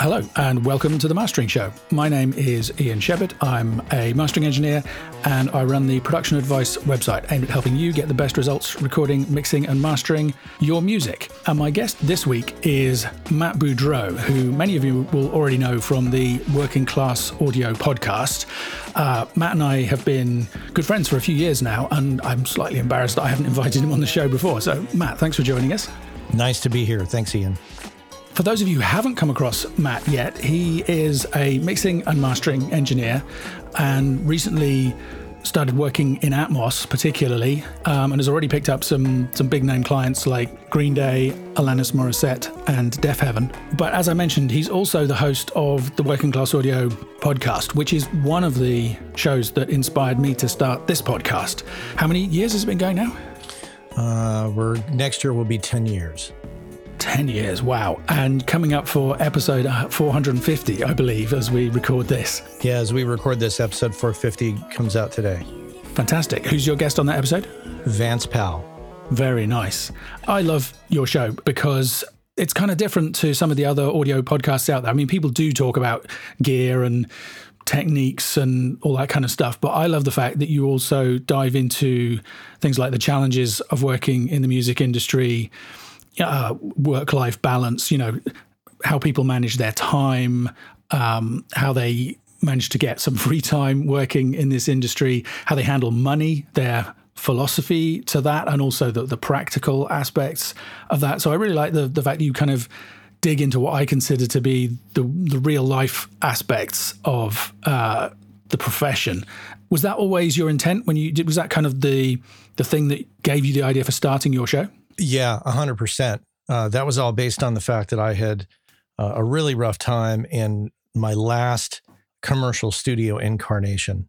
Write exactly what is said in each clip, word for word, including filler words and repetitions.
Hello and welcome to The Mastering Show. My name is Ian Shepherd. I'm a mastering engineer and I run the Production Advice website aimed at helping you get the best results recording, mixing and mastering your music. And my guest this week is Matt Boudreau, who many of you will already know from the Working Class Audio podcast. Uh, Matt and I have been good friends for a few years now and I'm slightly embarrassed that I haven't invited him on the show before. So Matt, thanks for joining us. Nice to be here. Thanks, Ian. For those of you who haven't come across Matt yet, he is a mixing and mastering engineer and recently started working in Atmos particularly um, and has already picked up some some big name clients like Green Day, Alanis Morissette and Def Heaven. But as I mentioned, he's also the host of the Working Class Audio podcast, which is one of the shows that inspired me to start this podcast. How many years has it been going now? Uh, we're next year will be ten years. ten years, wow. And coming up for episode four hundred fifty, I believe, as we record this. Yeah, as we record this, episode four fifty comes out today. Fantastic. Who's your guest on that episode? Vance Powell. Very nice. I love your show because it's kind of different to some of the other audio podcasts out there. I mean, people do talk about gear and techniques and all that kind of stuff, but I love the fact that you also dive into things like the challenges of working in the music industry, Uh, work-life balance, you know, how people manage their time, um, how they manage to get some free time working in this industry, how they handle money, their philosophy to that, and also the, the practical aspects of that. So I really like the, the fact that you kind of dig into what I consider to be the, the real-life aspects of uh, the profession. Was that always your intent when you did? Was that kind of the the thing that gave you the idea for starting your show? Yeah, one hundred percent. Uh, that was all based on the fact that I had uh, a really rough time in my last commercial studio incarnation.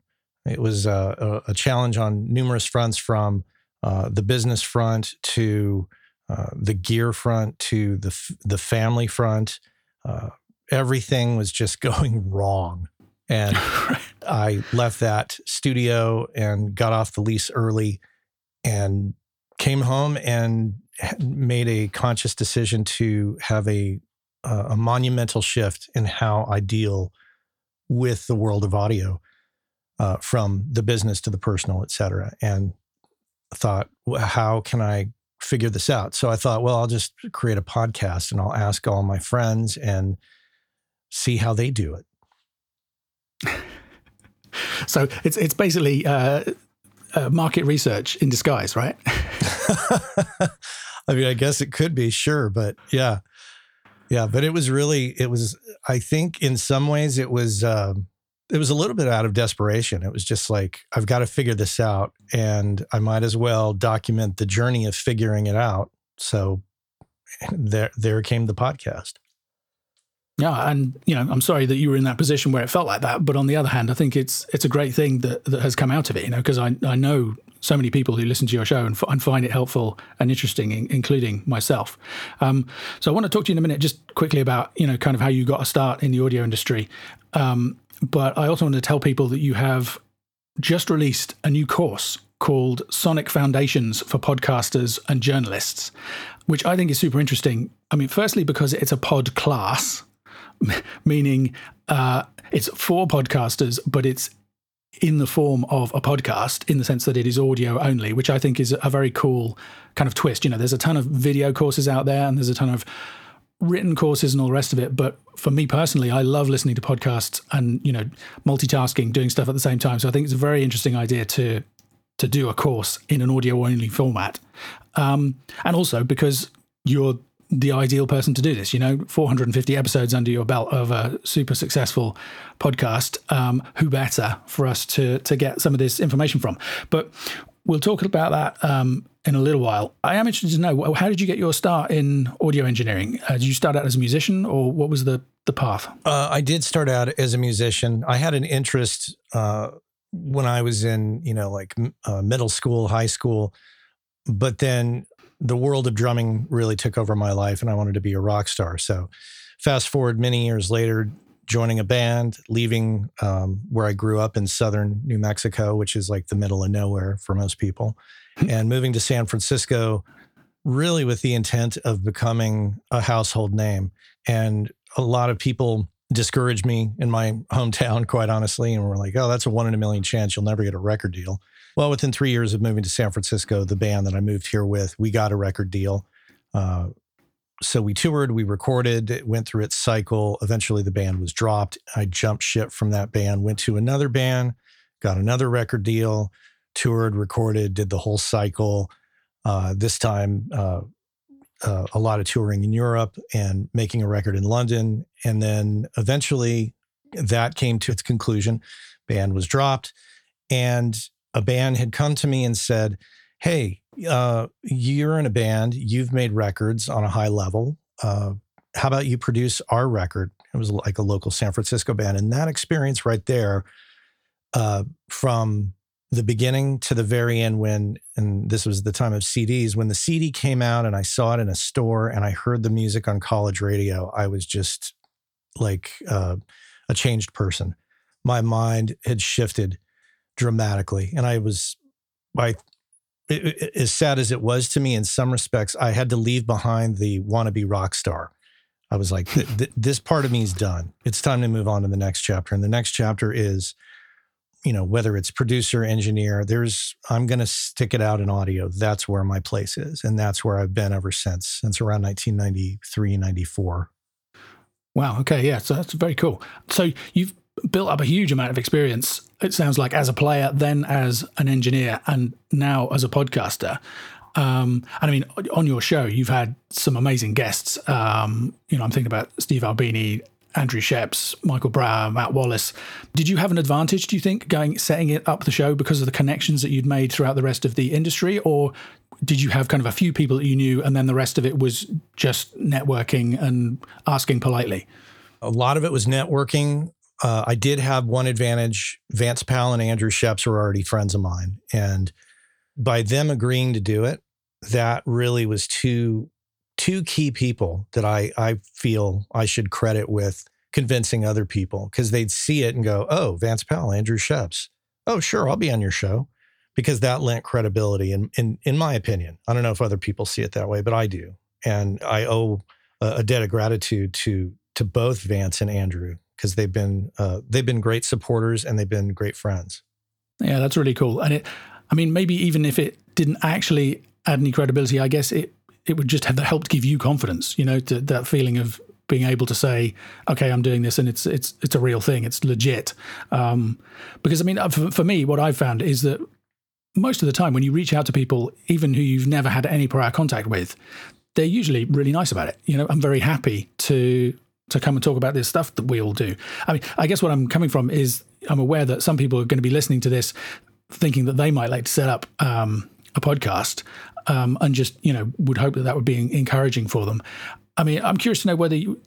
It was uh, a, a challenge on numerous fronts, from uh, the business front to uh, the gear front to the f- the family front. Uh, everything was just going wrong. And I left that studio and got off the lease early and came home and made a conscious decision to have a uh, a monumental shift in how I deal with the world of audio, uh, from the business to the personal, et cetera. And thought, well, how can I figure this out? So I thought, well, I'll just create a podcast and I'll ask all my friends and see how they do it. So it's it's basically Uh... Uh, market research in disguise, right? I mean, I guess it could be, sure, but yeah. Yeah, but it was really, it was, I think in some ways it was, um, it was a little bit out of desperation. It was just like, I've got to figure this out and I might as well document the journey of figuring it out. So there, there came the podcast. Yeah, and you know, I'm sorry that you were in that position where it felt like that. But on the other hand, I think it's it's a great thing that, that has come out of it, you know, because I, I know so many people who listen to your show and, f- and find it helpful and interesting, in, including myself. Um, so I want to talk to you in a minute just quickly about, you know, kind of how you got a start in the audio industry. Um, but I also want to tell people that you have just released a new course called Sonic Foundations for Podcasters and Journalists, which I think is super interesting. I mean, firstly, because it's a pod class, meaning uh, it's for podcasters, but it's in the form of a podcast in the sense that it is audio only, which I think is a very cool kind of twist. You know, there's a ton of video courses out there and there's a ton of written courses and all the rest of it. But for me personally, I love listening to podcasts and, you know, multitasking, doing stuff at the same time. So I think it's a very interesting idea to to do a course in an audio only format. Um, and also because you're the ideal person to do this, you know, four hundred fifty episodes under your belt of a super successful podcast. Um, who better for us to to get some of this information from? But we'll talk about that um, in a little while. I am interested to know, how did you get your start in audio engineering? Uh, did you start out as a musician, or what was the, the path? Uh, I did start out as a musician. I had an interest uh, when I was in, you know, like uh, middle school, high school, but then the world of drumming really took over my life and I wanted to be a rock star. So fast forward many years later, joining a band, leaving um, where I grew up in southern New Mexico, which is like the middle of nowhere for most people, and moving to San Francisco, really with the intent of becoming a household name. And a lot of people discouraged me in my hometown, quite honestly, and were like, oh, that's a one in a million chance. You'll never get a record deal. Well, within three years of moving to San Francisco, the band that I moved here with, we got a record deal. Uh, so we toured, we recorded, it went through its cycle. Eventually the band was dropped. I jumped ship from that band, went to another band, got another record deal, toured, recorded, did the whole cycle. Uh, this time, uh, Uh, a lot of touring in Europe and making a record in London. And then eventually that came to its conclusion. Band was dropped. And a band had come to me and said, hey, uh, you're in a band. You've made records on a high level. Uh, how about you produce our record? It was like a local San Francisco band. And that experience right there, uh, from the beginning to the very end when, and this was the time of C Ds, when the C D came out and I saw it in a store and I heard the music on college radio, I was just like uh, a changed person. My mind had shifted dramatically. And I was, I, it, it, as sad as it was to me in some respects, I had to leave behind the wannabe rock star. I was like, th- th- this part of me is done. It's time to move on to the next chapter. And the next chapter is, you know, whether it's producer, engineer, there's, I'm going to stick it out in audio. That's where my place is. And that's where I've been ever since, since around nineteen ninety-three, ninety-four. Wow. Okay. Yeah. So that's very cool. So you've built up a huge amount of experience, it sounds like, as a player, then as an engineer, and now as a podcaster. Um, and I mean, on your show, you've had some amazing guests. Um, you know, I'm thinking about Steve Albini, Andrew Scheps, Michael Brown, Matt Wallace. Did you have an advantage, do you think, going setting it up the show because of the connections that you'd made throughout the rest of the industry? Or did you have kind of a few people that you knew and then the rest of it was just networking and asking politely? A lot of it was networking. Uh, I did have one advantage. Vance Powell and Andrew Scheps were already friends of mine. And by them agreeing to do it, that really was too... two key people that I, I feel I should credit with convincing other people, because they'd see it and go, oh, Vance Powell, Andrew Scheps. Oh, sure, I'll be on your show, because that lent credibility, in, in, in my opinion. I don't know if other people see it that way, but I do. And I owe a, a debt of gratitude to to both Vance and Andrew, because they've been uh, they've been great supporters and they've been great friends. Yeah, that's really cool. And it, I mean, maybe even if it didn't actually add any credibility, I guess it, it would just have helped give you confidence, you know, to, that feeling of being able to say, okay, I'm doing this and it's it's it's a real thing, it's legit. Um, because, I mean, for, for me, what I've found is that most of the time when you reach out to people, even who you've never had any prior contact with, they're usually really nice about it. You know, I'm very happy to to come and talk about this stuff that we all do. I mean, I guess what I'm coming from is I'm aware that some people are going to be listening to this thinking that they might like to set up um, a podcast. Um, and just, you know, would hope that that would be encouraging for them. I mean, I'm curious to know whether you,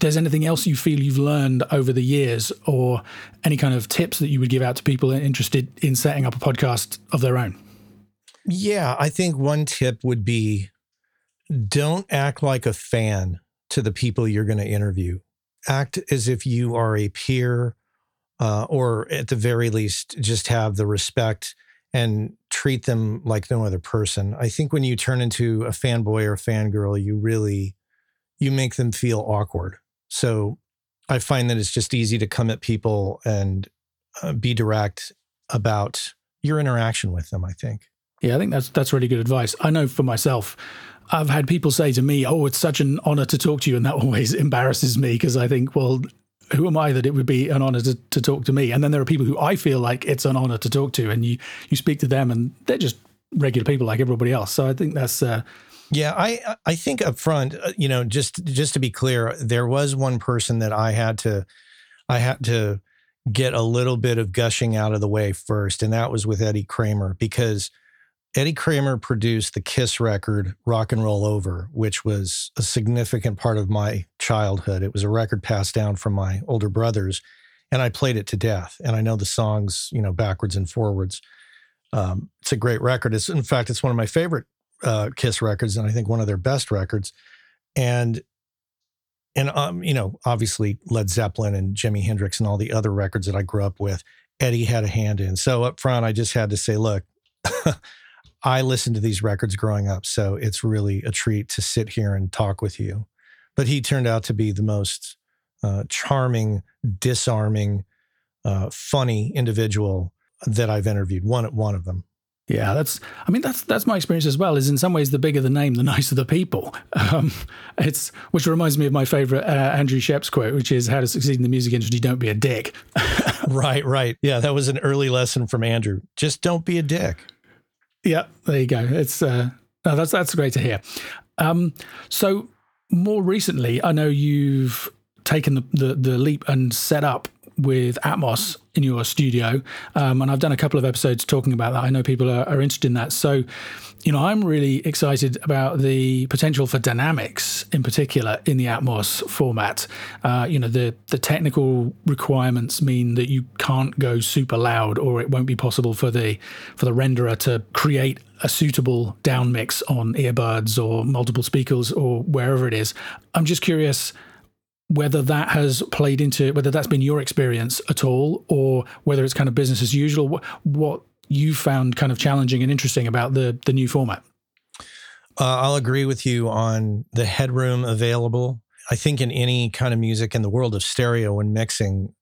there's anything else you feel you've learned over the years, or any kind of tips that you would give out to people interested in setting up a podcast of their own. Yeah, I think one tip would be, don't act like a fan to the people you're going to interview. Act as if you are a peer, uh, or at the very least, just have the respect and treat them like no other person. I think when you turn into a fanboy or fangirl, you really, you make them feel awkward. So I find that it's just easy to come at people and uh, be direct about your interaction with them, I think. Yeah, I think that's that's really good advice. I know for myself, I've had people say to me, oh, it's such an honor to talk to you. And that always embarrasses me, because I think, well, who am I that it would be an honor to, to talk to me? And then there are people who I feel like it's an honor to talk to, and you, you speak to them and they're just regular people like everybody else. So I think that's... Uh... Yeah, I I think up front, you know, just just to be clear, there was one person that I had to, I had to get a little bit of gushing out of the way first, and that was with Eddie Kramer, because Eddie Kramer produced the KISS record, Rock and Roll Over, which was a significant part of my childhood. It was a record passed down from my older brothers, and I played it to death. And I know the songs, you know, backwards and forwards. Um, it's a great record. It's, in fact, it's one of my favorite uh, KISS records, and I think one of their best records. And, and um, you know, obviously Led Zeppelin and Jimi Hendrix and all the other records that I grew up with, Eddie had a hand in. So up front, I just had to say, look, I listened to these records growing up, so it's really a treat to sit here and talk with you. But he turned out to be the most uh, charming, disarming, uh, funny individual that I've interviewed. One one of them. Yeah, that's. I mean, that's that's my experience as well. Is in some ways, the bigger the name, the nicer the people. Um, it's which reminds me of my favorite uh, Andrew Scheps quote, which is "How to succeed in the music industry: Don't be a dick." Right, right. Yeah, that was an early lesson from Andrew. Just don't be a dick. Yeah, there you go. It's uh, no, that's that's great to hear. Um, so more recently, I know you've taken the the, the leap and set up with Atmos in your studio. Um, and I've done a couple of episodes talking about that. I know people are, are interested in that. So, you know, I'm really excited about the potential for dynamics in particular in the Atmos format. Uh, you know, the, the technical requirements mean that you can't go super loud, or it won't be possible for the, for the renderer to create a suitable down mix on earbuds or multiple speakers or wherever it is. I'm just curious whether that has played into, whether that's been your experience at all, or whether it's kind of business as usual, what, what you found kind of challenging and interesting about the the new format. Uh, I'll agree with you on the headroom available. I think in any kind of music, in the world of stereo and mixing,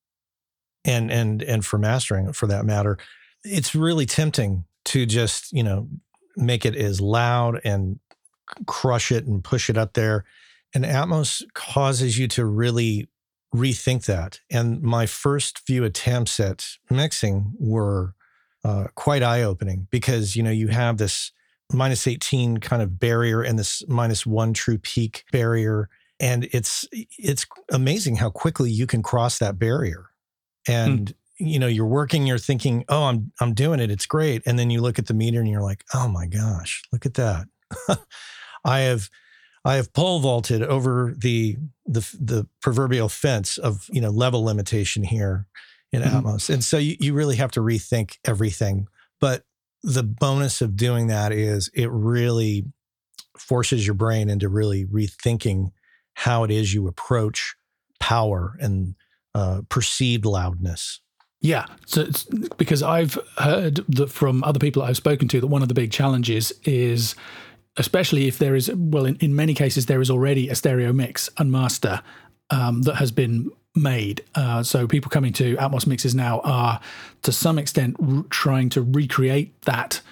and and and for mastering for that matter, it's really tempting to just, you know, make it as loud and crush it and push it up there. And Atmos causes you to really rethink that. And my first few attempts at mixing were uh, quite eye-opening, because, you know, you have this minus eighteen kind of barrier and this minus one true peak barrier. And it's it's amazing how quickly you can cross that barrier. And, mm. you know, you're working, you're thinking, oh, I'm I'm doing it, it's great. And then you look at the meter and you're like, oh my gosh, look at that. I have... I have pole vaulted over the, the the proverbial fence of, you know, level limitation here in mm-hmm. Atmos. And so you, you really have to rethink everything. But the bonus of doing that is it really forces your brain into really rethinking how it is you approach power and uh, perceived loudness. Yeah, so it's because I've heard that from other people I've spoken to that one of the big challenges is, especially if there is, well, in, in many cases, there is already a stereo mix and master um, that has been made. Uh, so people coming to Atmos mixes now are, to some extent, r- trying to recreate that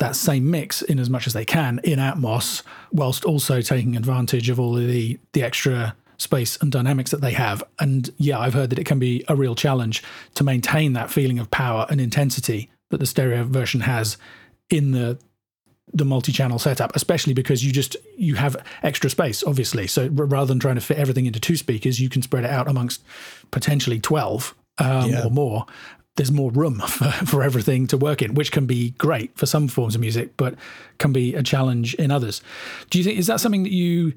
that same mix in as much as they can in Atmos, whilst also taking advantage of all of the, the extra space and dynamics that they have. And yeah, I've heard that it can be a real challenge to maintain that feeling of power and intensity that the stereo version has in the the multi-channel setup, especially because you just you have extra space, obviously. So rather than trying to fit everything into two speakers, you can spread it out amongst potentially twelve um, yeah. or more. There's more room for, for everything to work in, which can be great for some forms of music, but can be a challenge in others. Do you think, is that something that you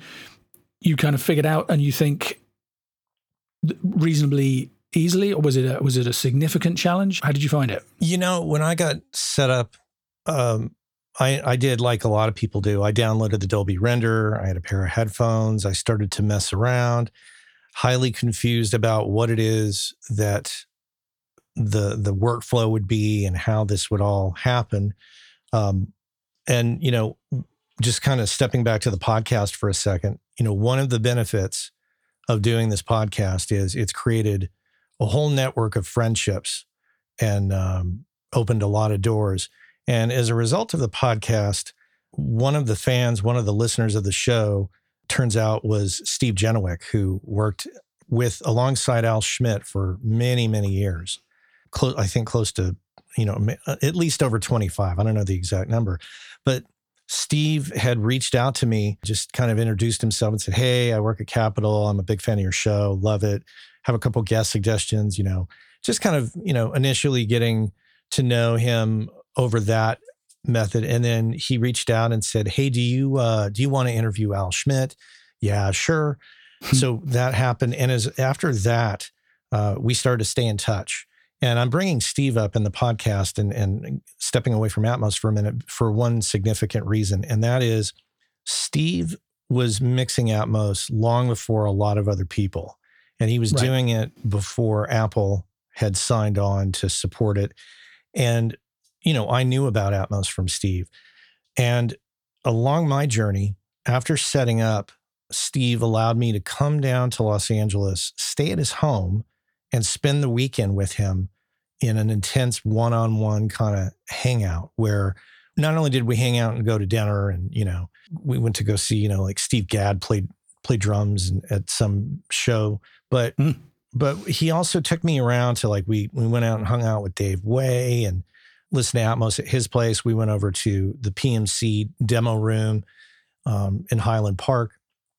you kind of figured out and you think reasonably easily, or was it a, was it a significant challenge? How did you find it? You know, when I got set up, um, I, I did like a lot of people do. I downloaded the Dolby Render. I had a pair of headphones. I started to mess around, highly confused about what it is that the the workflow would be and how this would all happen. Um, and, you know, just kind of stepping back to the podcast for a second, you know, one of the benefits of doing this podcast is it's created a whole network of friendships and um, opened a lot of doors. And as a result of the podcast, one of the fans, one of the listeners of the show, turns out was Steve Genewick, who worked with alongside Al Schmitt for many, many years. Close, I think close to, you know, at least over twenty-five. I don't know the exact number. But Steve had reached out to me, just kind of introduced himself and said, hey, I work at Capitol. I'm a big fan of your show. Love it. Have a couple guest suggestions, you know, just kind of, you know, initially getting to know him over that method. And then he reached out and said, hey, do you uh, do you want to interview Al Schmitt? Yeah, sure. So that happened. And as after that, uh, we started to stay in touch. And I'm bringing Steve up in the podcast and, and stepping away from Atmos for a minute for one significant reason. And that is Steve was mixing Atmos long before a lot of other people. And he was right. doing it before Apple had signed on to support it. And you know, I knew about Atmos from Steve. And along my journey, after setting up Steve allowed me to come down to Los Angeles, stay at his home, and spend the weekend with him in an intense one-on-one kind of hangout where not only did we hang out and go to dinner and, you know, we went to go see, you know, like Steve Gadd played played drums at some show, but mm. but he also took me around to like, we we went out and hung out with Dave Way and listened to Atmos at his place. We went over to the P M C demo room um, in Highland Park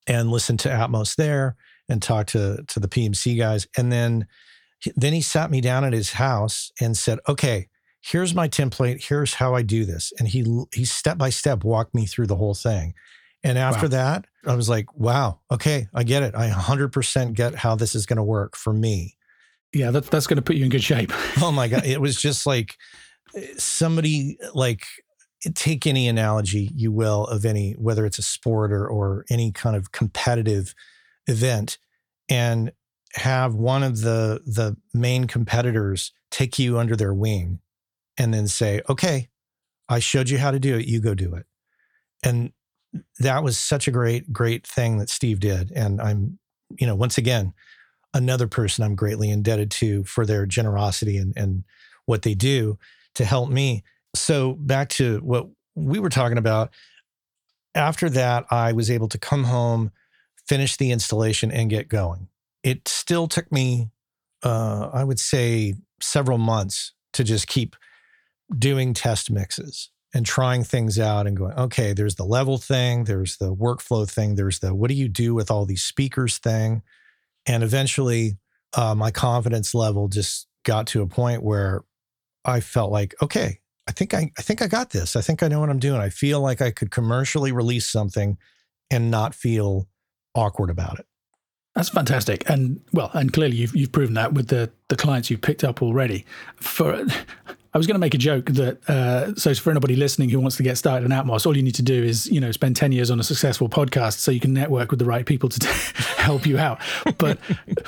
and listened to Atmos there and talked to to the P M C guys. And then, then he sat me down at his house and said, okay, here's my template. Here's how I do this. And he, he step-by-step walked me through the whole thing. And after wow. that, I was like, wow, okay, I get it. I one hundred percent get how this is going to work for me. Yeah, that, that's going to put you in good shape. Oh my God. It was just like somebody, like, take any analogy you will of any, whether it's a sport or, or any kind of competitive event, and have one of the the main competitors take you under their wing and then say, okay, I showed you how to do it, you go do it. And that was such a great, great thing that Steve did. And I'm, you know, once again, another person I'm greatly indebted to for their generosity and, and what they do to help me. So back to what we were talking about, after that, I was able to come home, finish the installation, and get going. It still took me, uh, I would say, several months to just keep doing test mixes and trying things out and going, okay, there's the level thing, there's the workflow thing, there's the what do you do with all these speakers thing. And eventually, uh, my confidence level just got to a point where I felt like, okay, I think I, I think I got this. I think I know what I'm doing. I feel like I could commercially release something and not feel awkward about it. That's fantastic. And well, and clearly you've you've proven that with the the clients you've picked up already. For I was going to make a joke that uh, so for anybody listening who wants to get started in Atmos, all you need to do is, you know, spend ten years on a successful podcast so you can network with the right people to t- help you out. But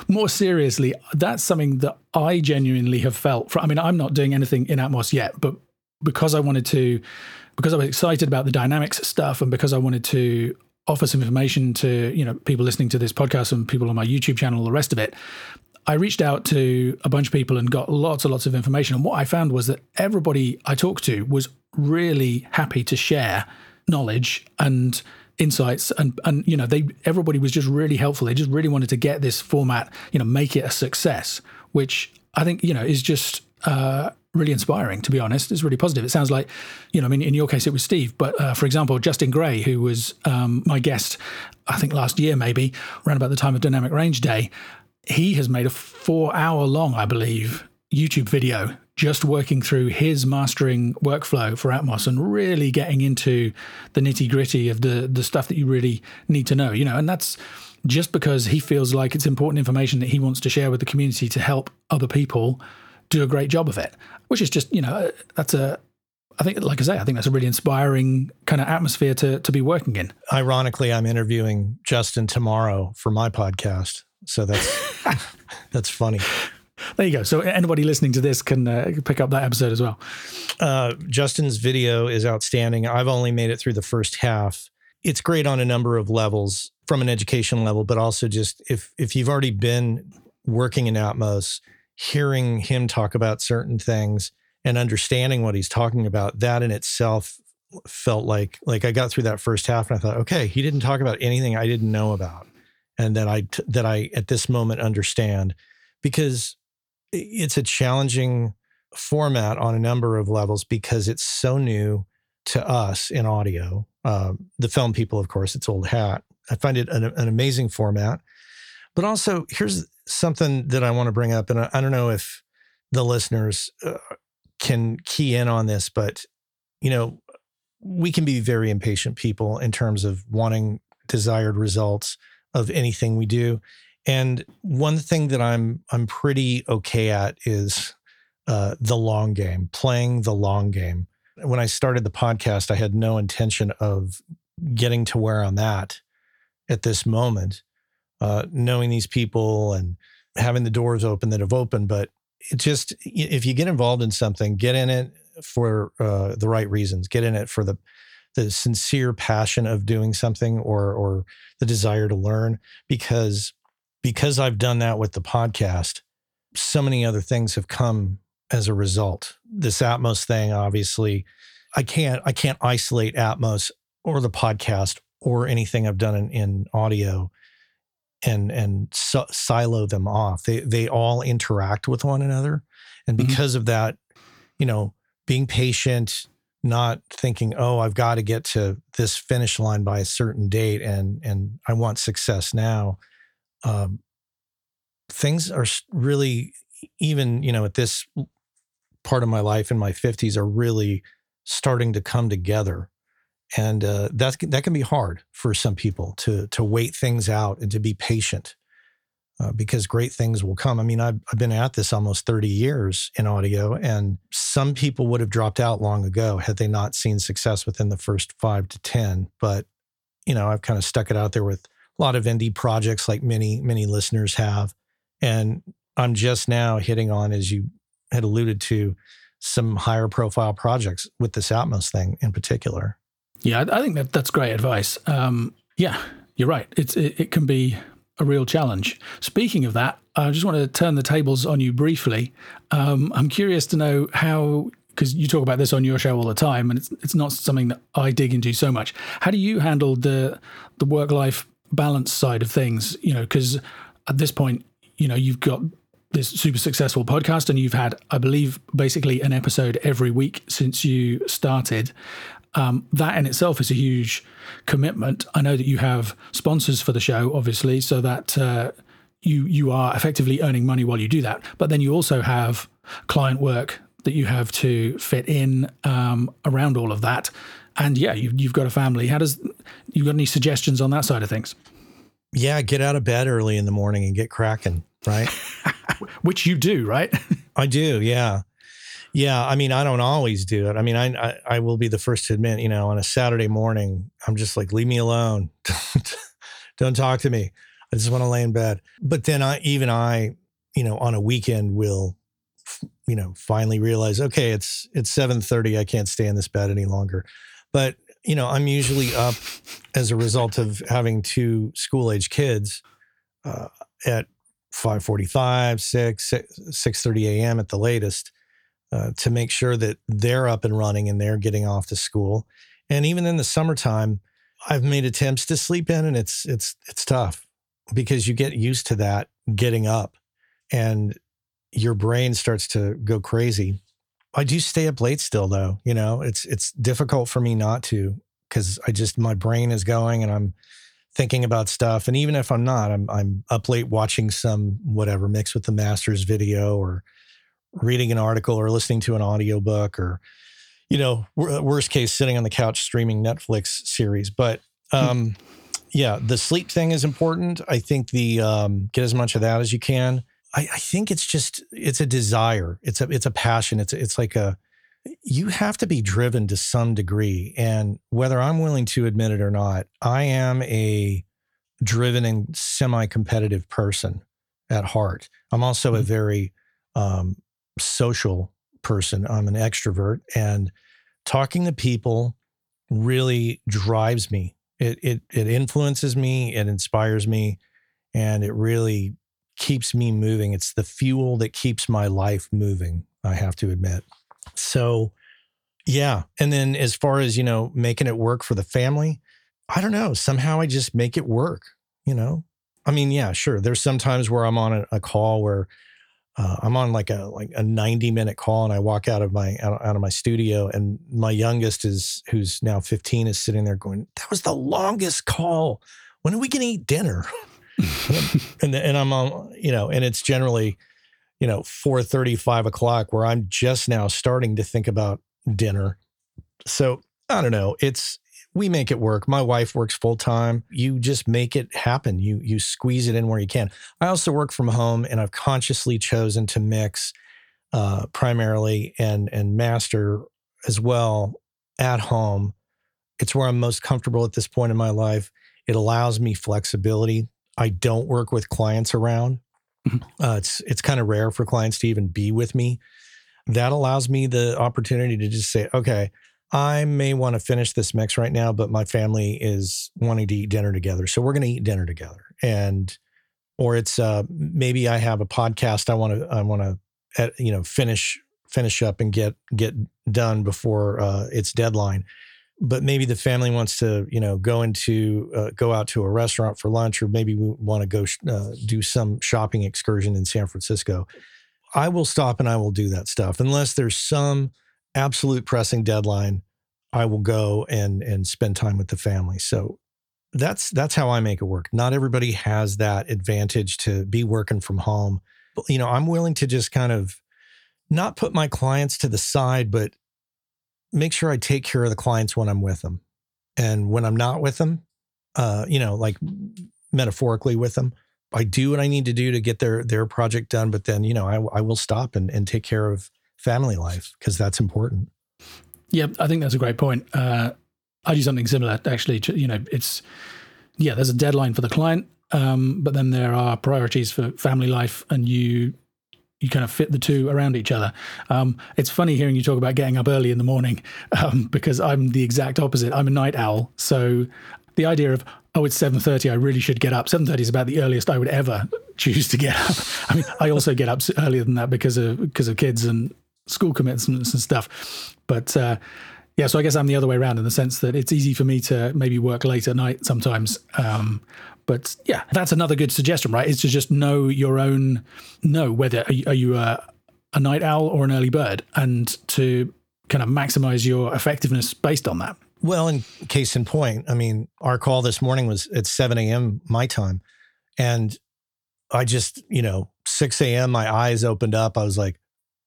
more seriously, that's something that I genuinely have felt. For, I mean, I'm not doing anything in Atmos yet, but because I wanted to, because I was excited about the dynamics stuff, and because I wanted to offer some information to, you know, people listening to this podcast and people on my YouTube channel, the rest of it, I reached out to a bunch of people and got lots and lots of information. And what I found was that everybody I talked to was really happy to share knowledge and insights. And, and you know, they everybody was just really helpful. They just really wanted to get this format, you know, make it a success, which I think, you know, is just uh, really inspiring, to be honest. It's really positive. It sounds like, you know, I mean, in your case, it was Steve, but uh, for example, Justin Gray, who was um, my guest, I think last year, maybe around about the time of Dynamic Range Day, he has made a four hour long, I believe, YouTube video, just working through his mastering workflow for Atmos and really getting into the nitty gritty of the, the stuff that you really need to know, you know, and that's just because he feels like it's important information that he wants to share with the community to help other people do a great job of it, which is just, you know, that's a, I think, like I say, I think that's a really inspiring kind of atmosphere to to be working in. Ironically, I'm interviewing Justin tomorrow for my podcast. So that's, that's funny. There you go. So anybody listening to this can uh, pick up that episode as well. Uh, Justin's video is outstanding. I've only made it through the first half. It's great on a number of levels from an education level, but also just if if you've already been working in Atmos, hearing him talk about certain things and understanding what he's talking about, that in itself felt like, like I got through that first half and I thought, okay, he didn't talk about anything I didn't know about. And that I, that I, at this moment understand, because it's a challenging format on a number of levels because it's so new to us in audio. Uh, the film people, of course, it's old hat. I find it an, an amazing format, but also here's something that I want to bring up, and I, I don't know if the listeners uh, can key in on this, but, you know, we can be very impatient people in terms of wanting desired results of anything we do. And one thing that I'm I'm pretty okay at is uh, the long game, playing the long game. When I started the podcast, I had no intention of getting to where I'm at at this moment. Uh, knowing these people and having the doors open that have opened. But it just, if you get involved in something, get in it for uh, the right reasons. Get in it for the the sincere passion of doing something or or the desire to learn, because because I've done that with the podcast, so many other things have come as a result. This Atmos thing, obviously, I can't I can't isolate Atmos or the podcast or anything I've done in, in audio and and so, silo them off. They they all interact with one another, and because mm-hmm. of that, you know, being patient, not thinking, oh, I've got to get to this finish line by a certain date, and and I want success now. Um, things are really, even you know, at this part of my life in my fifties, are really starting to come together. And uh, that's, that can be hard for some people to to wait things out and to be patient, uh, because great things will come. I mean, I've, I've been at this almost thirty years in audio, and some people would have dropped out long ago had they not seen success within the first five to ten. But, you know, I've kind of stuck it out there with a lot of indie projects like many, many listeners have. And I'm just now hitting on, as you had alluded to, some higher profile projects with this Atmos thing in particular. Yeah, I think that that's great advice. Um, yeah, you're right. It's, it, it can be a real challenge. Speaking of that, I just want to turn the tables on you briefly. Um, I'm curious to know how, because you talk about this on your show all the time, and it's it's not something that I dig into so much. How do you handle the the work-life balance side of things? You know, because at this point, you know, you've got this super successful podcast, and you've had, I believe, basically an episode every week since you started. Um, that in itself is a huge commitment. I know that you have sponsors for the show, obviously, so that uh, you you are effectively earning money while you do that. But then you also have client work that you have to fit in um, around all of that. And yeah, you, you've got a family. How does you got any suggestions on that side of things? Yeah, get out of bed early in the morning and get cracking, right? Which you do, right? I do, yeah. Yeah, I mean, I don't always do it. I mean, I, I I will be the first to admit, you know, on a Saturday morning, I'm just like, leave me alone. Don't, don't talk to me. I just want to lay in bed. But then I, even I, you know, on a weekend will, you know, finally realize, okay, it's it's seven thirty. I can't stay in this bed any longer. But, you know, I'm usually up as a result of having two school-age kids uh, at five forty-five, six, six thirty a.m. at the latest. Uh, to make sure that they're up and running and they're getting off to school. And even in the summertime, I've made attempts to sleep in, and it's it's it's tough because you get used to that getting up and your brain starts to go crazy. I do stay up late still though, you know, it's it's difficult for me not to, because I just, my brain is going and I'm thinking about stuff. And even if I'm not, I'm I'm up late watching some whatever Mix with the Masters video, or reading an article, or listening to an audiobook, or, you know, worst case, sitting on the couch streaming Netflix series. But um, yeah, the sleep thing is important. I think the um, get as much of that as you can. I, I think it's just, it's a desire. It's a, it's a passion. It's, it's like a, you have to be driven to some degree. And whether I'm willing to admit it or not, I am a driven and semi-competitive person at heart. I'm also a very, um, social person. I'm an extrovert, and talking to people really drives me. It it it influences me, it inspires me, and it really keeps me moving. It's the fuel that keeps my life moving, I have to admit. So, yeah. And then as far as, you know, making it work for the family, I don't know. Somehow I just make it work, you know? I mean, yeah, sure. There's some times where I'm on a, a call where Uh, I'm on like a like a ninety minute call, and I walk out of my out, out of my studio, and my youngest, is who's now fifteen, is sitting there going, "That was the longest call. When are we going to eat dinner?" and and I'm on, you know, and it's generally, you know, four thirty, five o'clock, where I'm just now starting to think about dinner. So I don't know. It's we make it work. My wife works full time. You just make it happen. You you squeeze it in where you can. I also work from home, and I've consciously chosen to mix uh, primarily and and master as well at home. It's where I'm most comfortable at this point in my life. It allows me flexibility. I don't work with clients around. Mm-hmm. Uh, it's it's kind of rare for clients to even be with me. That allows me the opportunity to just say, okay, I may want to finish this mix right now, but my family is wanting to eat dinner together. So we're going to eat dinner together. And, or it's uh, maybe I have a podcast I want to, I want to, you know, finish, finish up and get, get done before uh, its deadline. But maybe the family wants to, you know, go into, uh, go out to a restaurant for lunch, or maybe we want to go sh- uh, do some shopping excursion in San Francisco. I will stop and I will do that stuff unless there's some absolute pressing deadline. I will go and and spend time with the family. So that's that's how I make it work. Not everybody has that advantage to be working from home. But, you know, I'm willing to just kind of not put my clients to the side, but make sure I take care of the clients when I'm with them. And when I'm not with them, uh, you know, like metaphorically with them, I do what I need to do to get their their project done. But then, you know, I, I will stop and, and take care of family life because that's important. Yeah, I think that's a great point. Uh, I do something similar, actually. You know, it's, yeah, there's a deadline for the client, um, but then there are priorities for family life, and you you kind of fit the two around each other. Um, it's funny hearing you talk about getting up early in the morning, um, because I'm the exact opposite. I'm a night owl. So the idea of, oh, it's seven thirty, I really should get up. seven thirty is about the earliest I would ever choose to get up. I mean, I also get up earlier than that because of because of kids and school commitments and stuff. But uh, yeah, so I guess I'm the other way around in the sense that it's easy for me to maybe work late at night sometimes. Um, but yeah, that's another good suggestion, right? Is to just know your own, know whether are you, are you a, a night owl or an early bird, and to kind of maximize your effectiveness based on that. Well, in case in point, I mean, our call this morning was at seven a.m. my time. And I just, you know, six a.m., my eyes opened up. I was like,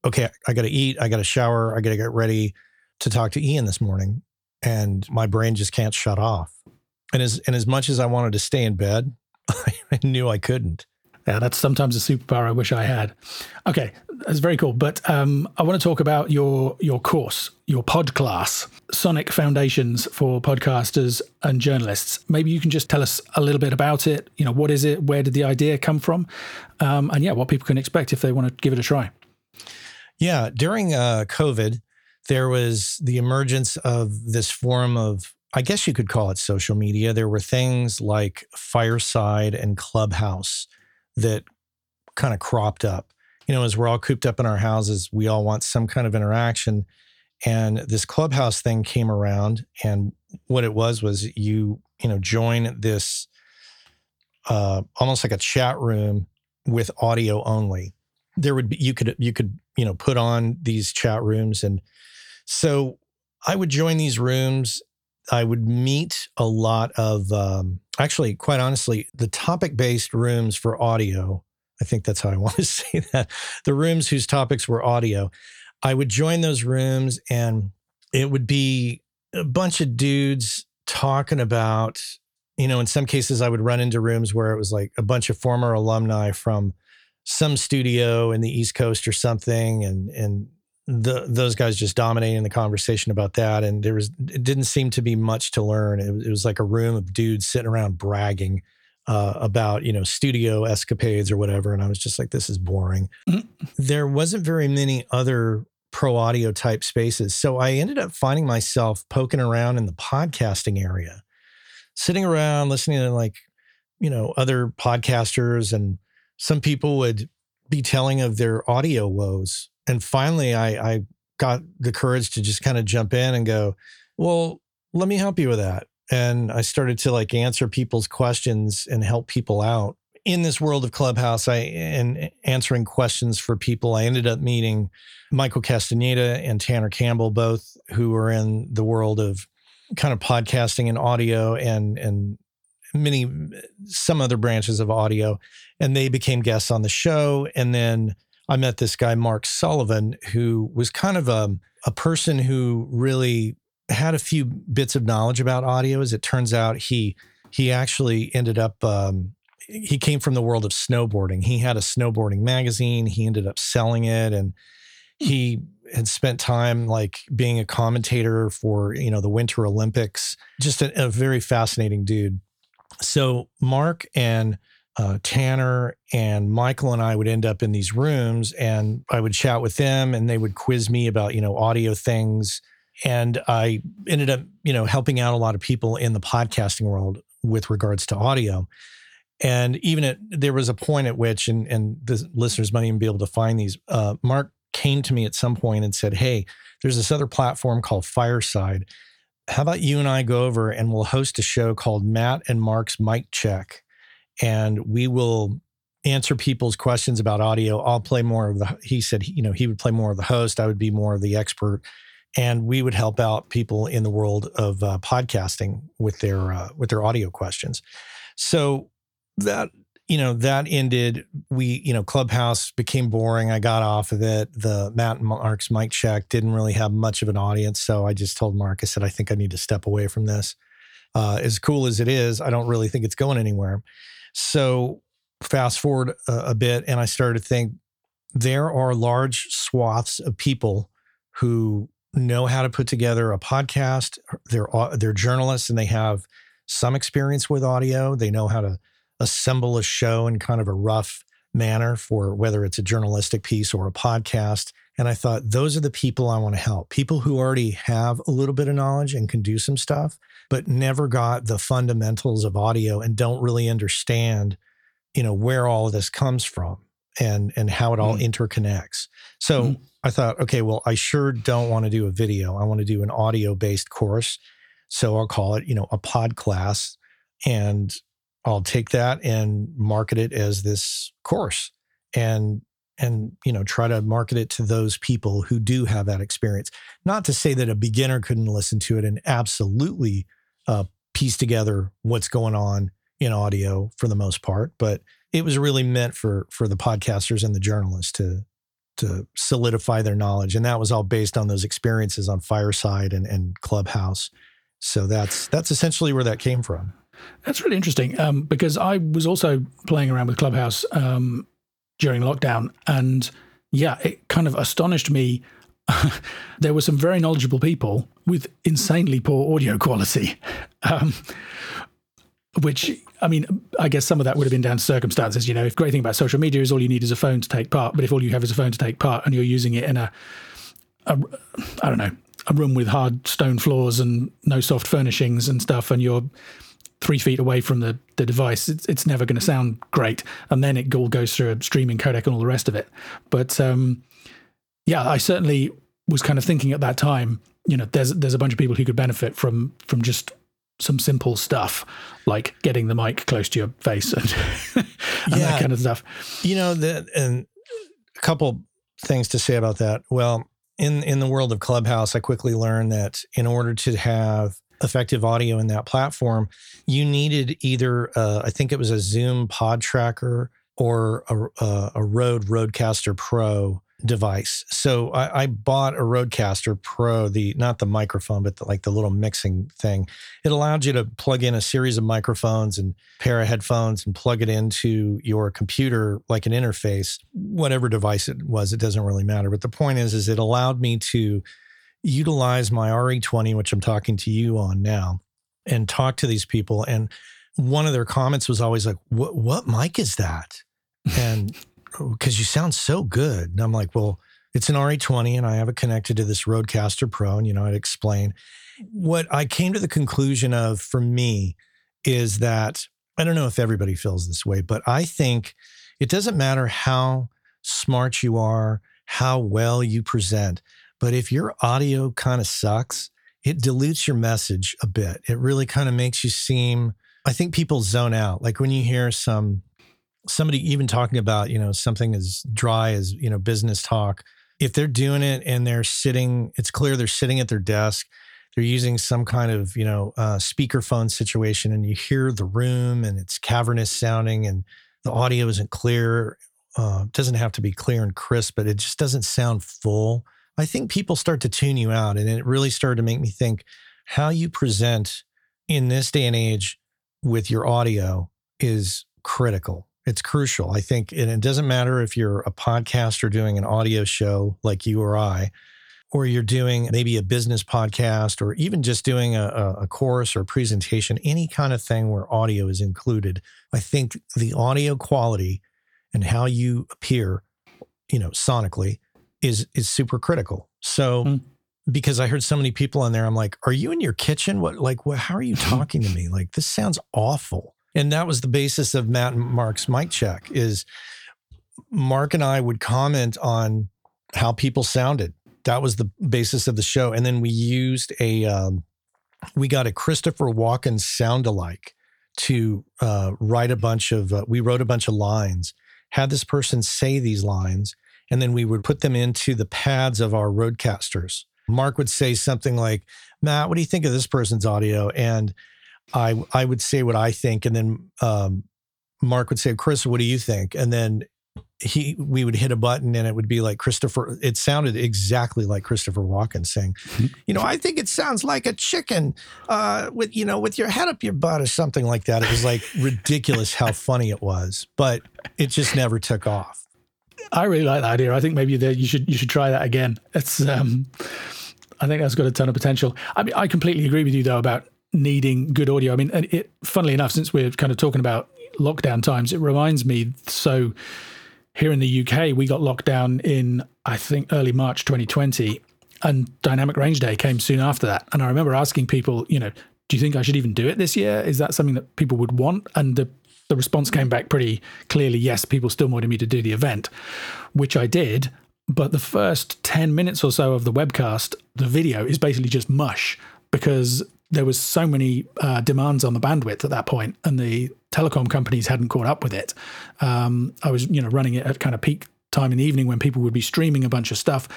okay, I got to eat, I got to shower, I got to get ready to talk to Ian this morning. And my brain just can't shut off. And as and as much as I wanted to stay in bed, I knew I couldn't. Yeah, that's sometimes a superpower I wish I had. Okay, that's very cool. But um, I want to talk about your your course, your pod class, Sonic Foundations for Podcasters and Journalists. Maybe you can just tell us a little bit about it. You know, what is it? Where did the idea come from? Um, and yeah, what people can expect if they want to give it a try. Yeah, during uh, COVID, there was the emergence of this form of, I guess you could call it social media. There were things like Fireside and Clubhouse that kind of cropped up. You know, as we're all cooped up in our houses, we all want some kind of interaction. And this Clubhouse thing came around, and what it was was you, you know, join this uh, almost like a chat room with audio only. There would be, you could, you could, you know, put on these chat rooms. And so I would join these rooms. I would meet a lot of, um, actually, quite honestly, the topic-based rooms for audio, I think that's how I want to say that, the rooms whose topics were audio, I would join those rooms, and it would be a bunch of dudes talking about, you know, in some cases I would run into rooms where it was like a bunch of former alumni from some studio in the East Coast or something, and and the, those guys just dominating the conversation about that. And there was, it didn't seem to be much to learn. It was, it was like a room of dudes sitting around bragging uh, about, you know, studio escapades or whatever. And I was just like, this is boring. Mm-hmm. There wasn't very many other pro audio type spaces. So I ended up finding myself poking around in the podcasting area, sitting around listening to, like, you know, other podcasters, and some people would be telling of their audio woes. And finally, I, I got the courage to just kind of jump in and go, well, let me help you with that. And I started to like answer people's questions and help people out. In this world of Clubhouse, I and answering questions for people, I ended up meeting Michael Castaneda and Tanner Campbell, both who are in the world of kind of podcasting and audio, and and many, some other branches of audio, and they became guests on the show. And then I met this guy, Mark Sullivan, who was kind of a, a person who really had a few bits of knowledge about audio. As it turns out, he, he actually ended up, um, he came from the world of snowboarding. He had a snowboarding magazine. He ended up selling it, and he had spent time like being a commentator for, you know, the Winter Olympics. Just a, a very fascinating dude. So Mark and uh, Tanner and Michael and I would end up in these rooms, and I would chat with them, and they would quiz me about, you know, audio things. And I ended up, you know, helping out a lot of people in the podcasting world with regards to audio. And even at, there was a point at which, and, and the listeners might even be able to find these, uh, Mark came to me at some point and said, hey, there's this other platform called Fireside. How about you and I go over and we'll host a show called Matt and Mark's Mic Check. And we will answer people's questions about audio. I'll play more of the, he said, you know, he would play more of the host. I would be more of the expert. And we would help out people in the world of uh, podcasting with their uh, with their audio questions. So that, you know, that ended. We, you know, Clubhouse became boring. I got off of it. The Matt and Mark's Mic Check didn't really have much of an audience. So I just told Mark, I said, I think I need to step away from this. Uh, as cool as it is, I don't really think it's going anywhere. So fast forward a, a bit, and I started to think there are large swaths of people who know how to put together a podcast. They're they're journalists and they have some experience with audio. They know how to assemble a show in kind of a rough manner for whether it's a journalistic piece or a podcast. And I thought, those are the people I want to help. People who already have a little bit of knowledge and can do some stuff, but never got the fundamentals of audio and don't really understand, you know, where all of this comes from and, and how it all mm. interconnects. So mm. I thought, okay, well, I sure don't want to do a video. I want to do an audio-based course. So I'll call it, you know, a pod class, and I'll take that and market it as this course and, and, you know, try to market it to those people who do have that experience. Not to say that a beginner couldn't listen to it and absolutely uh, piece together what's going on in audio for the most part, but it was really meant for, for the podcasters and the journalists to, to solidify their knowledge. And that was all based on those experiences on Fireside and, and Clubhouse. So that's that's essentially where that came from. That's really interesting, um, because I was also playing around with Clubhouse um, during lockdown. And yeah, it kind of astonished me. There were some very knowledgeable people with insanely poor audio quality, um, which, I mean, I guess some of that would have been down to circumstances. You know, if great thing about social media is all you need is a phone to take part, but if all you have is a phone to take part and you're using it in a, a I don't know, a room with hard stone floors and no soft furnishings and stuff, and you're three feet away from the, the device, it's, it's never going to sound great. And then it all goes through a streaming codec and all the rest of it. But um, yeah, I certainly was kind of thinking at that time, you know, there's there's a bunch of people who could benefit from from just some simple stuff like getting the mic close to your face and, and yeah, that kind of stuff. You know, the, and a couple things to say about that. Well, in, in the world of Clubhouse, I quickly learned that in order to have effective audio in that platform, you needed either, uh, I think it was a Zoom pod tracker or a, a, a Rode Rodecaster Pro device. So I, I bought a Rodecaster Pro, the not the microphone, but the, like the little mixing thing. It allowed you to plug in a series of microphones and a pair of headphones and plug it into your computer like an interface, whatever device it was. It doesn't really matter. But the point is, is it allowed me to utilize my R E twenty, which I'm talking to you on now, and talk to these people. And one of their comments was always like, "What what mic is that?" And because you sound so good. And I'm like, well, it's an R E twenty and I have it connected to this Rodecaster Pro. And, you know, I'd explain. What I came to the conclusion of for me is that, I don't know if everybody feels this way, but I think it doesn't matter how smart you are, how well you present, but if your audio kind of sucks, it dilutes your message a bit. It really kind of makes you seem, I think people zone out. Like when you hear some, somebody even talking about, you know, something as dry as, you know, business talk, if they're doing it and they're sitting, it's clear they're sitting at their desk, they're using some kind of, you know, uh, speakerphone situation, and you hear the room and it's cavernous sounding and the audio isn't clear, uh, doesn't have to be clear and crisp, but it just doesn't sound full. I think people start to tune you out, and it really started to make me think how you present in this day and age with your audio is critical. It's crucial, I think, and it doesn't matter if you're a podcaster doing an audio show like you or I, or you're doing maybe a business podcast, or even just doing a, a course or a presentation, any kind of thing where audio is included. I think the audio quality and how you appear, you know, sonically is is super critical. So mm. because I heard so many people on there. I'm like, are you in your kitchen? What, like, what, how are you talking to me? Like, this sounds awful. And that was the basis of Matt and Mark's Mic Check, is Mark and I would comment on how people sounded. That was the basis of the show. And then we used a, um, we got a Christopher Walken sound-alike to uh, write a bunch of, uh, we wrote a bunch of lines, had this person say these lines, and then we would put them into the pads of our Rodecasters. Mark would say something like, Matt, what do you think of this person's audio? And I I would say what I think. And then um, Mark would say, Chris, what do you think? And then he we would hit a button and it would be like Christopher. It sounded exactly like Christopher Walken saying, you know, I think it sounds like a chicken uh, with, you know, with your head up your butt or something like that. It was like ridiculous how funny it was, but it just never took off. I really like that idea. I think maybe that you should you should try that again. It's um, I think that's got a ton of potential. I mean, I completely agree with you though about needing good audio. I mean, and it, funnily enough, since we're kind of talking about lockdown times, it reminds me. So here in the U K, we got locked down in I think early March twenty twenty, and Dynamic Range Day came soon after that. And I remember asking people, you know, do you think I should even do it this year? Is that something that people would want? And the The response came back pretty clearly, yes, people still wanted me to do the event, which I did. But the first ten minutes or so of the webcast, the video is basically just mush because there was so many uh, demands on the bandwidth at that point, and the telecom companies hadn't caught up with it. Um, I was, you know, running it at kind of peak time in the evening when people would be streaming a bunch of stuff.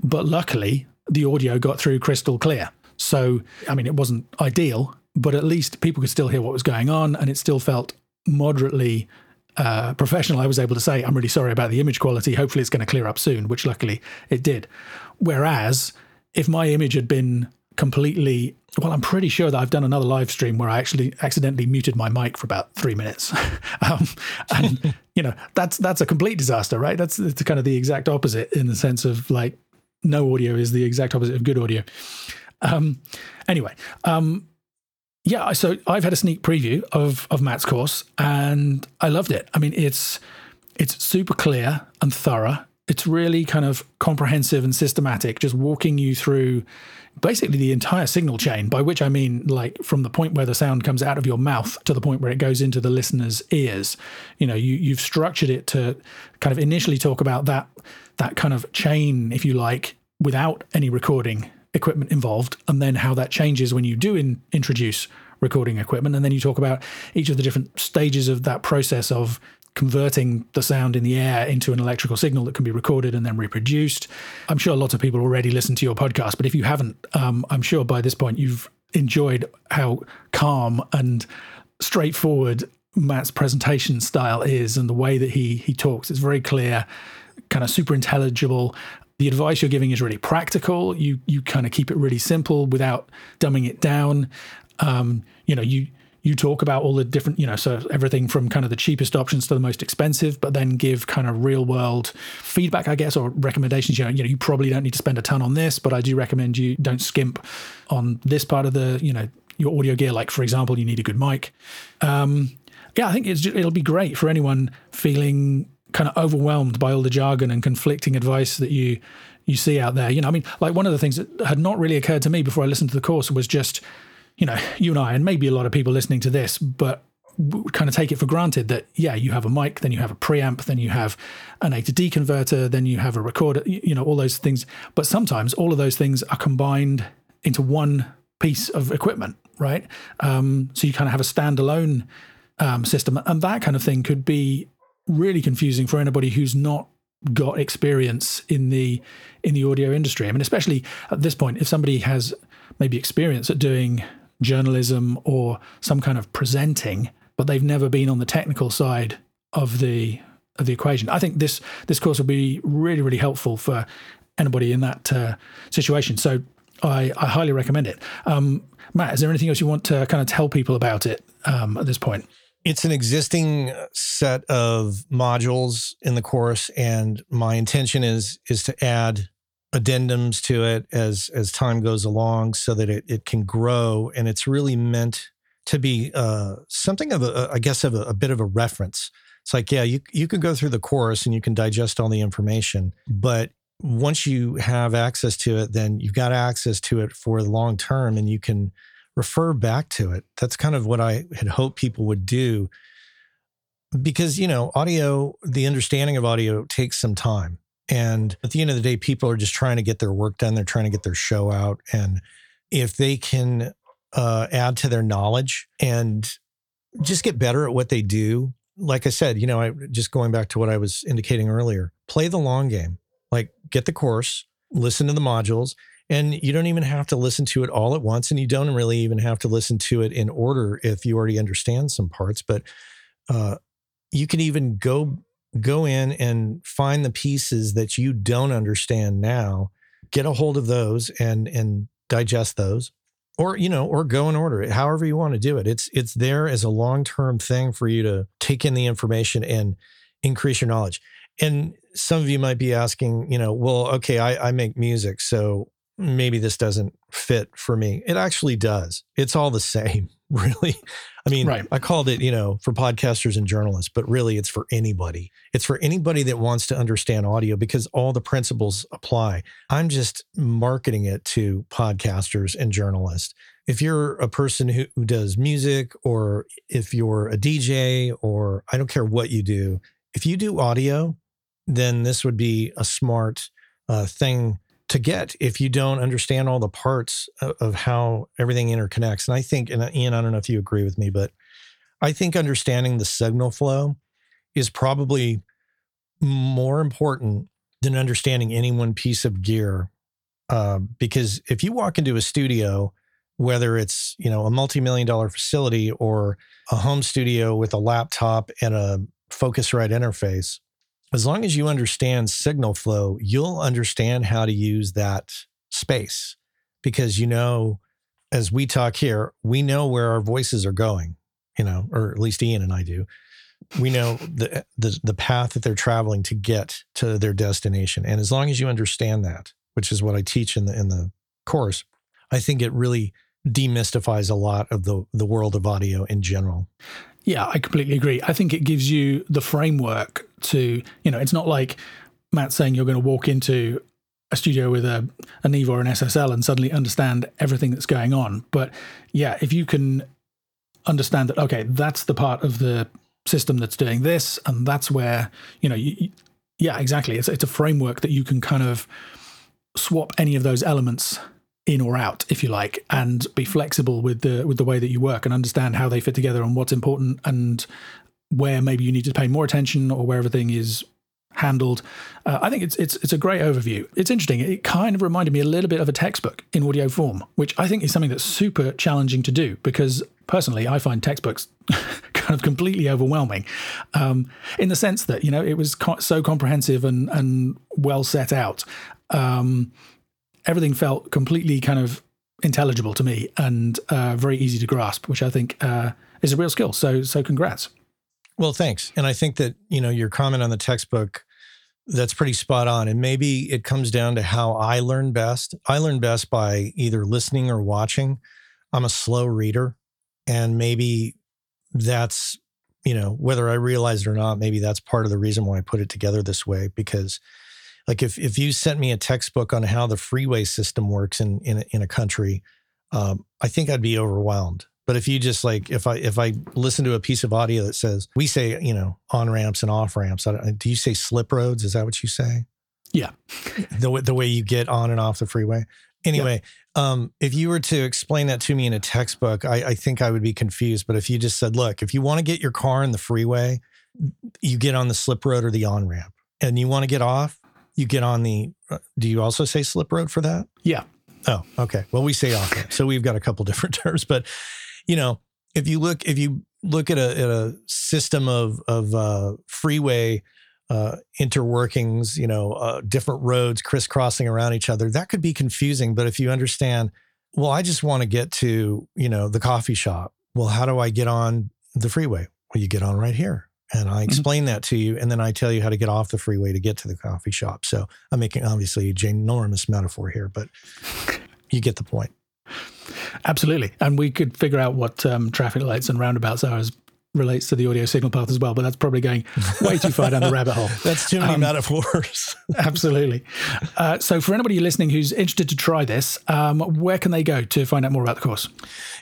But luckily, the audio got through crystal clear. So, I mean, it wasn't ideal, but at least people could still hear what was going on, and it still felt moderately uh, professional. I was able to say, I'm really sorry about the image quality. Hopefully it's going to clear up soon, which luckily it did. Whereas if my image had been completely, well, I'm pretty sure that I've done another live stream where I actually accidentally muted my mic for about three minutes. um, and, you know, that's that's a complete disaster, right? That's it's kind of the exact opposite in the sense of like, no audio is the exact opposite of good audio. Um, anyway, um, Yeah, so I've had a sneak preview of, of Matt's course, and I loved it. I mean, it's it's super clear and thorough. It's really kind of comprehensive and systematic, just walking you through basically the entire signal chain, by which I mean like from the point where the sound comes out of your mouth to the point where it goes into the listener's ears. You know, you, you've structured it to kind of initially talk about that that kind of chain, if you like, without any recording equipment involved, and then how that changes when you do in, introduce recording equipment. And then you talk about each of the different stages of that process of converting the sound in the air into an electrical signal that can be recorded and then reproduced. I'm sure a lot of people already listen to your podcast, but if you haven't, um, I'm sure by this point you've enjoyed how calm and straightforward Matt's presentation style is, and the way that he he talks. It's very clear, kind of super intelligible. The advice you're giving is really practical. You you kind of keep it really simple without dumbing it down. Um, you know, you you talk about all the different, you know, so everything from kind of the cheapest options to the most expensive, but then give kind of real world feedback, I guess, or recommendations. You know, you know, you probably don't need to spend a ton on this, but I do recommend you don't skimp on this part of the, you know, your audio gear. Like, for example, you need a good mic. Um, yeah, I think it's just, it'll be great for anyone feeling kind of overwhelmed by all the jargon and conflicting advice that you you see out there. You know, I mean, like one of the things that had not really occurred to me before I listened to the course was just, you know, you and I, and maybe a lot of people listening to this, but kind of take it for granted that, yeah, you have a mic, then you have a preamp, then you have an A to D converter, then you have a recorder, you know, all those things. But sometimes all of those things are combined into one piece of equipment, right? Um, so you kind of have a standalone um, system, and that kind of thing could be really confusing for anybody who's not got experience in the in the audio industry. I mean, especially at this point, if somebody has maybe experience at doing journalism or some kind of presenting, but they've never been on the technical side of the of the equation. I think this this course will be really, really helpful for anybody in that uh, situation. So I, I highly recommend it. Um, Matt, is there anything else you want to kind of tell people about it um, at this point? It's an existing set of modules in the course, and my intention is is to add addendums to it as as time goes along, so that it, it can grow. And it's really meant to be uh, something of a, I guess, of a, a bit of a reference. It's like, yeah, you you can go through the course and you can digest all the information, but once you have access to it, then you've got access to it for the long term and you can refer back to it. That's kind of what I had hoped people would do because, you know, audio, the understanding of audio takes some time. And at the end of the day, people are just trying to get their work done. They're trying to get their show out. And if they can uh, add to their knowledge and just get better at what they do, like I said, you know, I just going back to what I was indicating earlier, play the long game, like get the course, listen to the modules, and you don't even have to listen to it all at once. And you don't really even have to listen to it in order if you already understand some parts, but uh, you can even go Go in and find the pieces that you don't understand now, get a hold of those and and digest those, or, you know, or go and order it, however you want to do it. It's it's there as a long-term thing for you to take in the information and increase your knowledge. And some of you might be asking, you know, well, okay, I, I make music, so maybe this doesn't fit for me. It actually does. It's all the same. Really? I mean, right. I called it, you know, for podcasters and journalists, but really it's for anybody. It's for anybody that wants to understand audio because all the principles apply. I'm just marketing it to podcasters and journalists. If you're a person who, who does music or if you're a D J or I don't care what you do, if you do audio, then this would be a smart uh, thing to get if you don't understand all the parts of how everything interconnects. And I think, and Ian, I don't know if you agree with me, but I think understanding the signal flow is probably more important than understanding any one piece of gear. Uh, because if you walk into a studio, whether it's, you know, a multi-million dollar facility or a home studio with a laptop and a Focusrite interface, as long as you understand signal flow, you'll understand how to use that space because, you know, as we talk here, we know where our voices are going, you know, or at least Ian and I do. We know the, the, the path that they're traveling to get to their destination. And as long as you understand that, which is what I teach in the, in the course, I think it really demystifies a lot of the, the world of audio in general. Yeah, I completely agree. I think it gives you the framework to, you know, it's not like Matt saying you're going to walk into a studio with a, an Neve or an S S L and suddenly understand everything that's going on. But yeah, if you can understand that, okay, that's the part of the system that's doing this, and that's where, you know, you, yeah, exactly. It's, it's a framework that you can kind of swap any of those elements in or out, if you like, and be flexible with the with the way that you work and understand how they fit together and what's important and where maybe you need to pay more attention or where everything is handled. Uh, I think it's it's it's a great overview. It's interesting. It kind of reminded me a little bit of a textbook in audio form, which I think is something that's super challenging to do because personally, I find textbooks kind of completely overwhelming um, in the sense that, you know, it was co- so comprehensive and, and well set out. Um Everything felt completely kind of intelligible to me and uh, very easy to grasp, which I think uh, is a real skill. So, so congrats. Well, thanks. And I think that, you know, your comment on the textbook, that's pretty spot on. And maybe it comes down to how I learn best. I learn best by either listening or watching. I'm a slow reader. And maybe that's, you know, whether I realize it or not, maybe that's part of the reason why I put it together this way, because Like if, if you sent me a textbook on how the freeway system works in in, in a country, um, I think I'd be overwhelmed. But if you just like, if I if I listen to a piece of audio that says, we say, you know, on-ramps and off-ramps, I do you say slip roads? Is that what you say? Yeah. The, the way you get on and off the freeway? Anyway, yeah. um, if you were to explain that to me in a textbook, I, I think I would be confused. But if you just said, look, if you want to get your car in the freeway, you get on the slip road or the on-ramp. And you want to get off, you get on the, do you also say slip road for that? Yeah. Oh, okay. Well, we say off ramp. So we've got a couple different terms, but you know, if you look, if you look at a, at a system of, of, uh, freeway, uh, interworkings, you know, uh, different roads crisscrossing around each other, that could be confusing. But if you understand, well, I just want to get to, you know, the coffee shop. Well, how do I get on the freeway? Well, you get on right here. And I explain mm-hmm. that to you, and then I tell you how to get off the freeway to get to the coffee shop. So I'm making, obviously, a ginormous metaphor here, but you get the point. Absolutely. And we could figure out what um, traffic lights and roundabouts are as relates to the audio signal path as well, but that's probably going way too far down the rabbit hole. That's too many um, metaphors. Absolutely. Uh, so for anybody listening who's interested to try this, um, where can they go to find out more about the course?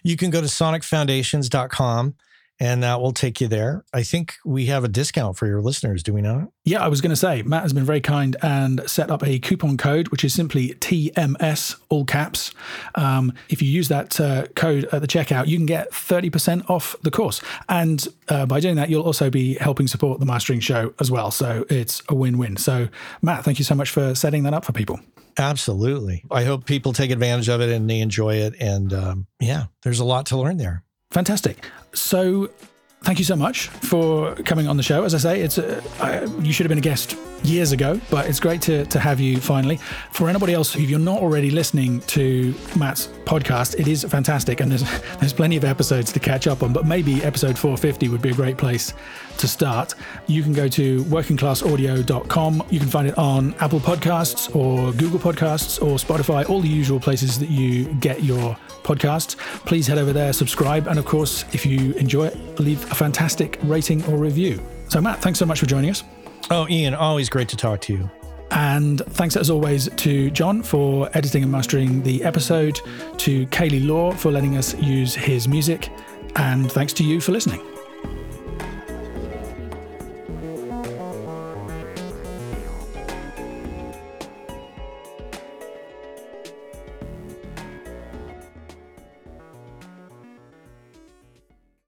You can go to sonic foundations dot com. And that will take you there. I think we have a discount for your listeners, do we not? Yeah, I was going to say, Matt has been very kind and set up a coupon code, which is simply T M S, all caps. Um, if you use that uh, code at the checkout, you can get thirty percent off the course. And uh, by doing that, you'll also be helping support The Mastering Show as well. So it's a win-win. So Matt, thank you so much for setting that up for people. Absolutely. I hope people take advantage of it and they enjoy it. And um, yeah, there's a lot to learn there. Fantastic. So thank you so much for coming on the show. As I say, it's a, I, you should have been a guest years ago, but it's great to, to have you finally. For anybody else, if you're not already listening to Matt's podcast, it is fantastic. And there's, there's plenty of episodes to catch up on, but maybe episode four fifty would be a great place to start. You can go to working class audio dot com. You can find it on Apple Podcasts or Google Podcasts or Spotify, all the usual places that you get your podcasts. Please head over there, subscribe. And of course, if you enjoy it, leave a fantastic rating or review. So Matt, thanks so much for joining us. Oh, Ian, always great to talk to you. And thanks, as always, to John for editing and mastering the episode, to Kaylee Law for letting us use his music, and thanks to you for listening.